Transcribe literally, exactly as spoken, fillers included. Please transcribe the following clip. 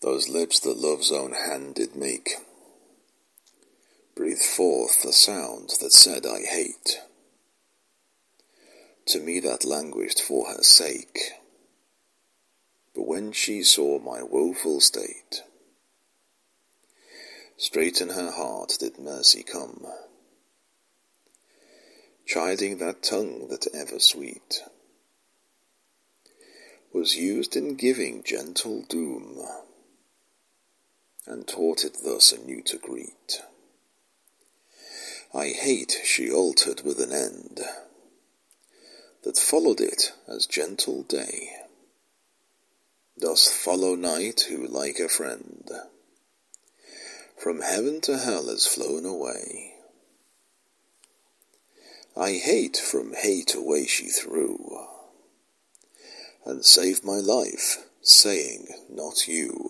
those lips that love's own hand did make. Breathe forth the sound that said I hate. To me that languished for her sake. But when she saw my woeful state, straight in her heart did mercy come, chiding that tongue that ever sweet was used in giving gentle doom, and taught it thus anew to greet. I hate she altered with an end, that followed it as gentle day, doth follow night who like a friend, from heaven to hell is flown away. I hate from hate away she threw, and saved my life, saying, not you.